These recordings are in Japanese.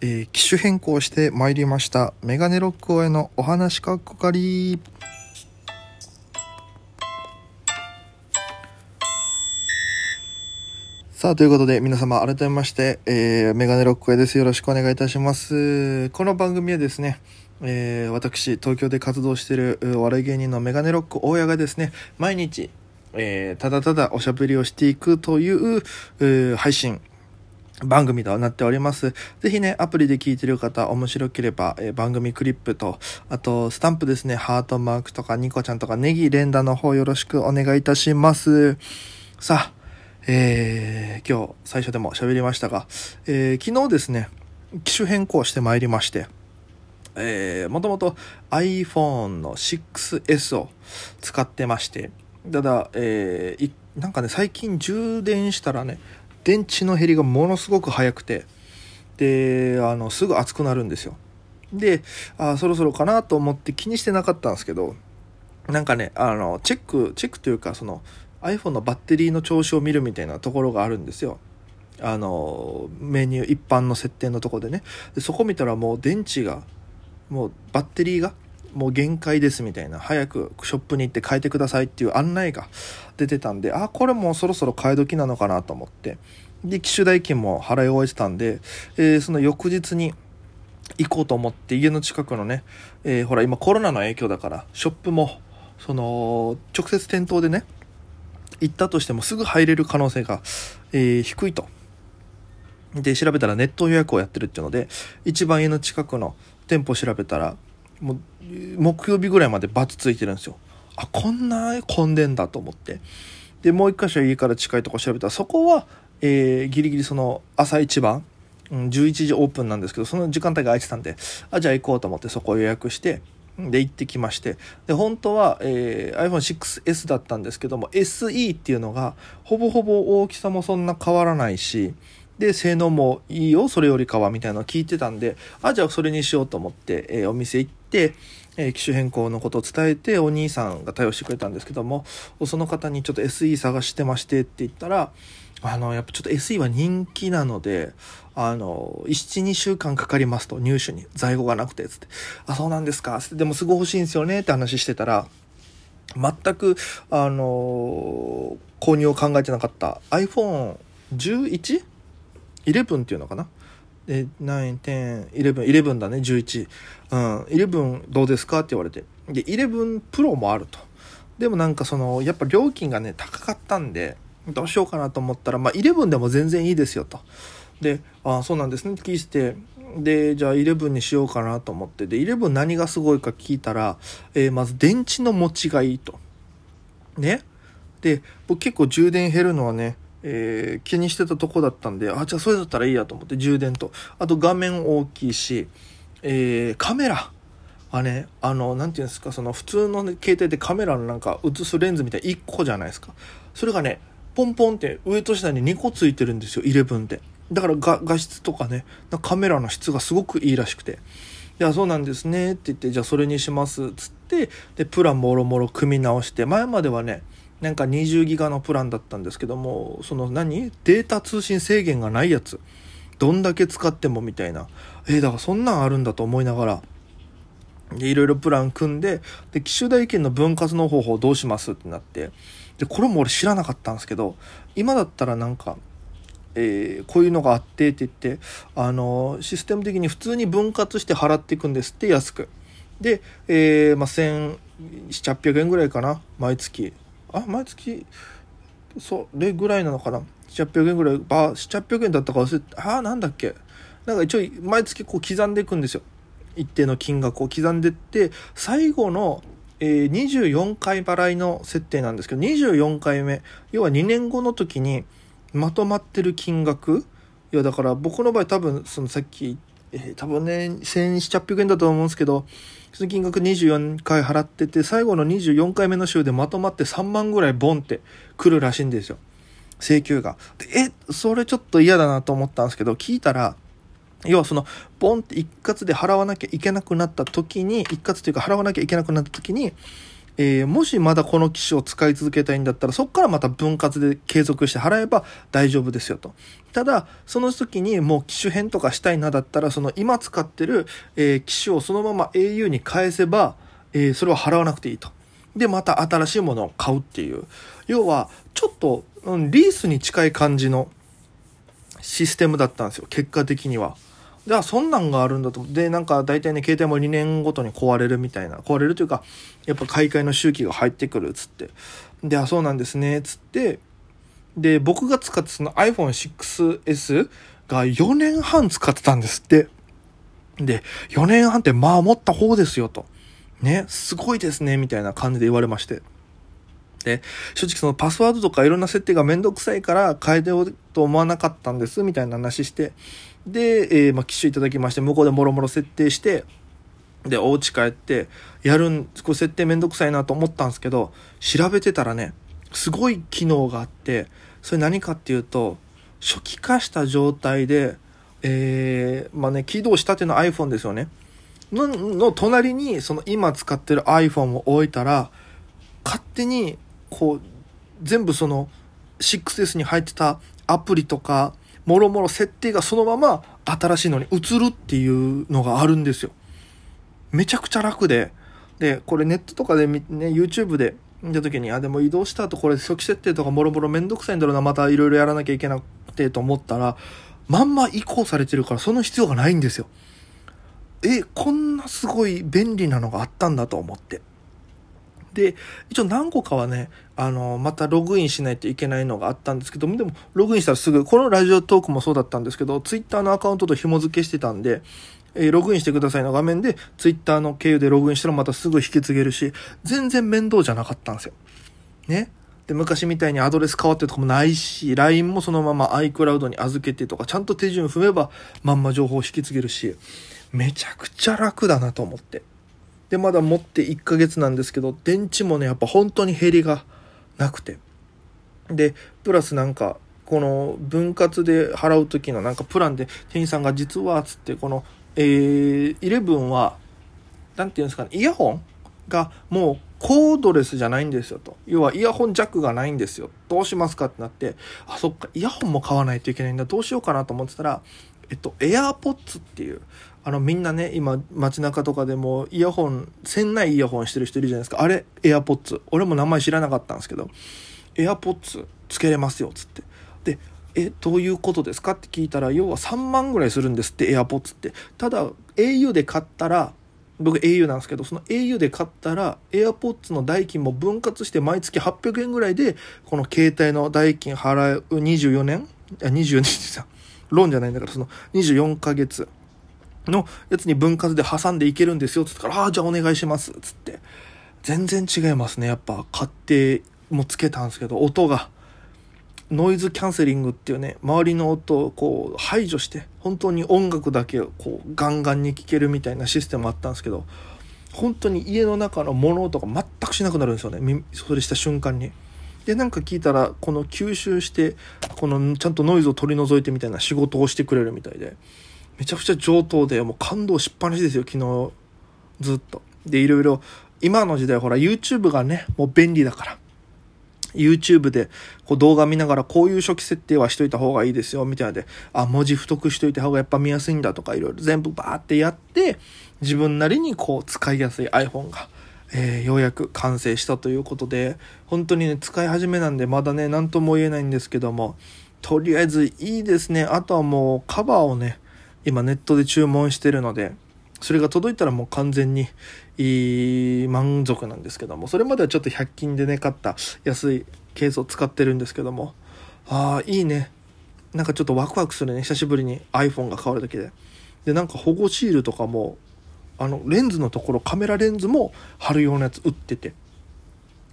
機種変更してまいりましたメガネロックへのお話かっこかり。さあということで皆様改めまして、メガネロックへです。よろしくお願いいたします。この番組はですね、私東京で活動しているお笑い芸人のメガネロック大家がですね、毎日、ただただおしゃべりをしていくという、配信番組となっております。ぜひね、アプリで聞いてる方、面白ければ、番組クリップと、あとスタンプですね、ハートマークとかニコちゃんとかネギ連打の方よろしくお願いいたします。さあ、今日最初でも喋りましたが、昨日ですね、機種変更してまいりまして、もともと iPhone の 6S を使ってまして、ただ、なんかね、最近充電したらね、電池の減りがものすごく早くて、で、すぐ熱くなるんですよ。で、そろそろかなと思って気にしてなかったんですけど、なんかね、チェックというか、その iPhone のバッテリーの調子を見るみたいなところがあるんですよ。メニュー一般の設定のところでね。で、そこ見たらもう電池が、もうバッテリーがもう限界ですみたいな、早くショップに行って変えてくださいっていう案内が出てたんで、これもうそろそろ変え時なのかなと思って、で、機種代金も払い終えてたんで、その翌日に行こうと思って、家の近くのね、ほら今コロナの影響だから、ショップもその直接店頭でね行ったとしてもすぐ入れる可能性が、低いと。で、調べたらネット予約をやってるっていうので、一番家の近くの店舗を調べたら、もう木曜日ぐらいまでバツついてるんですよ。こんな混んでんだと思って、で、もう一箇所家から近いとこ調べたら、そこは、ギリギリその朝一番、11時オープンなんですけど、その時間帯が空いてたんで、じゃあ行こうと思って、そこを予約して、で、行ってきまして、で、本当は、iPhone6S だったんですけども、 SE っていうのがほぼほぼ大きさもそんな変わらないし、で、性能もいいよ、それよりかは、みたいなのを聞いてたんで、じゃあそれにしようと思って、お店行って、機種変更のことを伝えて、お兄さんが対応してくれたんですけども、その方にちょっと SE 探してましてって言ったら、やっぱちょっと SE は人気なので、1-2週間かかりますと、入手に、在庫がなくて、つって。そうなんですか、つって、でもすぐ欲しいんですよね、って話してたら、全く、購入を考えてなかった、iPhone11?11っていうのかな、11だね、11、11どうですかって言われて、で、11プロもあると。でもなんかそのやっぱ料金がね高かったんで、どうしようかなと思ったら、11でも全然いいですよと。で、そうなんですねって聞いて、で、じゃあ11にしようかなと思って、で、11何がすごいか聞いたら、まず電池の持ちがいいとね。で、僕結構充電減るのはね、気にしてたとこだったんで、じゃあそれだったらいいやと思って、充電と、あと画面大きいし、カメラはね、なんていうんですか、その普通の、ね、携帯でカメラのなんか映すレンズみたいな1個じゃないですか。それがね、ポンポンって上と下に2個ついてるんですよ、11って。だから画質とかね、カメラの質がすごくいいらしくて。いや、そうなんですねって言って、じゃあそれにしますつって、で、プランもろもろ組み直して、前まではね、なんか20ギガのプランだったんですけども、そのデータ通信制限がないやつ、どんだけ使ってもみたいな、だからそんなんあるんだと思いながら、で、いろいろプラン組んで、で、機種代金の分割の方法どうしますってなって、で、これも俺知らなかったんですけど、今だったらなんか、こういうのがあってって言って、システム的に普通に分割して払っていくんですって、安くで、1700円ぐらいかな、毎月それぐらいなのかな、700円ぐらい、700円だったか忘れて、なんだっけ、なんか一応毎月こう刻んでいくんですよ、一定の金額を刻んでって、最後の、24回払いの設定なんですけど、24回目、要は2年後の時にまとまってる金額、いや、だから僕の場合多分そのさっき、多分ね1700円だと思うんですけど、その金額24回払ってて、最後の24回目の週でまとまって3万ぐらいボンって来るらしいんですよ、請求が。で、それちょっと嫌だなと思ったんですけど、聞いたら、要はそのボンって一括で払わなきゃいけなくなった時に、一括というか払わなきゃいけなくなった時に、もしまだこの機種を使い続けたいんだったら、そこからまた分割で継続して払えば大丈夫ですよと。ただその時にもう機種変とかしたいなだったら、その今使ってる、機種をそのまま AU に返せば、それは払わなくていいと。でまた新しいものを買うっていう、要はちょっと、リースに近い感じのシステムだったんですよ、結果的には。じゃあそんなんがあるんだと。でなんか大体ね、携帯も2年ごとに壊れるみたいな、壊れるというかやっぱ買い替えの周期が入ってくるっつって、であそうなんですねっつって、で僕が使ってその iPhone6S が4年半使ってたんですって。で4年半ってまあ持った方ですよとね、すごいですねみたいな感じで言われまして、で正直そのパスワードとかいろんな設定がめんどくさいから変えてようと思わなかったんですみたいな話して、で、機種いただきまして、向こうでもろもろ設定して、でお家帰ってやるん、これ設定めんどくさいなと思ったんですけど、調べてたらね、すごい機能があって、それ何かっていうと、初期化した状態で、起動したての iPhone ですよねの隣にその今使ってる iPhone を置いたら、勝手にこう全部その 6S に入ってたアプリとかもろもろ設定がそのまま新しいのに移るっていうのがあるんですよ。めちゃくちゃ楽で、でこれネットとかでね YouTube で見た時に、あでも移動した後これ初期設定とかもろもろめんどくさいんだろうな、またいろいろやらなきゃいけなくてと思ったら、まんま移行されてるからその必要がないんですよ。こんなすごい便利なのがあったんだと思って、で一応何個かはね、またログインしないといけないのがあったんですけど、でもログインしたらすぐ、このラジオトークもそうだったんですけど、ツイッターのアカウントと紐付けしてたんで、ログインしてくださいの画面でツイッターの経由でログインしたらまたすぐ引き継げるし、全然面倒じゃなかったんですよね。で昔みたいにアドレス変わってとかもないし、 LINE もそのまま iCloud に預けてとか、ちゃんと手順踏めばまんま情報を引き継げるし、めちゃくちゃ楽だなと思って、でまだ持って1ヶ月なんですけど、電池もねやっぱ本当に減りがなくて、でプラスなんかこの分割で払う時のなんかプランで店員さんが実はつって、この11はなんていうんですかね、イヤホンがもうコードレスじゃないんですよと、要はイヤホンジャックがないんですよ、どうしますかってなって、あそっかイヤホンも買わないといけないんだ、どうしようかなと思ってたら、AirPods っていう、みんなね今街中とかでもイヤホン線ないイヤホンしてる人いるじゃないですか、あれ AirPods、 俺も名前知らなかったんですけど AirPods つけれますよっつって、でどういうことですかって聞いたら、要は3万ぐらいするんですって AirPods って。ただ au で買ったら、僕 au なんですけど、その au で買ったら AirPods の代金も分割して毎月800円ぐらいでこの携帯の代金払う24年あ24年ローンじゃないんだから、その24ヶ月のやつに分割で挟んでいけるんですよっつったから、あじゃあお願いしますっつって、全然違いますねやっぱ。買ってもつけたんですけど、音がノイズキャンセリングっていうね、周りの音をこう排除して本当に音楽だけをこうガンガンに聴けるみたいなシステムあったんですけど、本当に家の中の物音が全くしなくなるんですよね、それした瞬間に。でなんか聞いたらこの吸収してこのちゃんとノイズを取り除いてみたいな仕事をしてくれるみたいで、めちゃくちゃ上等でもう感動しっぱなしですよ昨日ずっと。でいろいろ今の時代ほら YouTube がねもう便利だから、 YouTube でこう動画見ながらこういう初期設定はしといた方がいいですよみたいなで、あ文字太くしといた方がやっぱ見やすいんだとか、いろいろ全部バーってやって自分なりにこう使いやすい iPhone がようやく完成したということで、本当にね使い始めなんでまだね何とも言えないんですけども、とりあえずいいですね。あとはもうカバーをね今ネットで注文してるので、それが届いたらもう完全に満足なんですけども、それまではちょっと100均でね買った安いケースを使ってるんですけども、あーいいね、なんかちょっとワクワクするね久しぶりに iPhone が変わるだけで。でなんか保護シールとかもレンズのところ、カメラレンズも貼るようなやつ売ってて、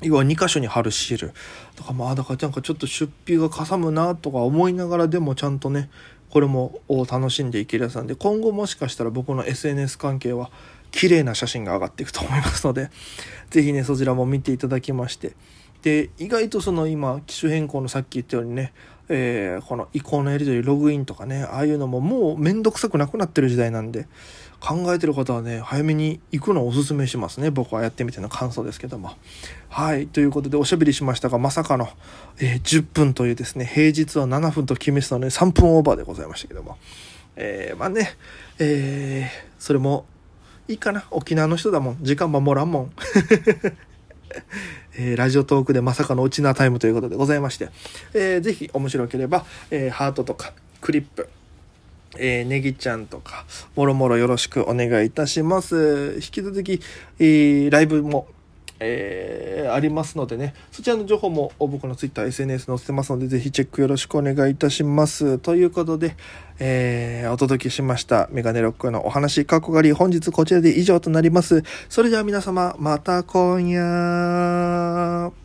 要は2箇所に貼るシールとか、まあだからなんかちょっと出費がかさむなとか思いながら、でもちゃんとねこれも楽しんでいけるやつなんで、今後もしかしたら僕の SNS 関係は綺麗な写真が上がっていくと思いますので、ぜひねそちらも見ていただきまして、で意外とその今機種変更のさっき言ったようにねこの移行のやり取り、ログインとかね、ああいうのももうめんどくさくなくなってる時代なんで、考えてる方はね、早めに行くのをおすすめしますね。僕はやってみての感想ですけども。はい、ということでおしゃべりしましたが、まさかの、10分というですね、平日は7分と決めてたので3分オーバーでございましたけども。まあね、それもいいかな。沖縄の人だもん。時間守らんもん。ラジオトークでまさかのオチナータイムということでございまして、ぜひ面白ければ、ハートとかクリップ、ネギちゃんとかもろもろよろしくお願いいたします。引き続き、ライブも、ありますのでね、そちらの情報も僕のツイッター SNS 載せてますので、ぜひチェックよろしくお願いいたします。ということで、お届けしましたメガネロックのお話かっこがり、本日こちらで以上となります。それでは皆様、また今夜。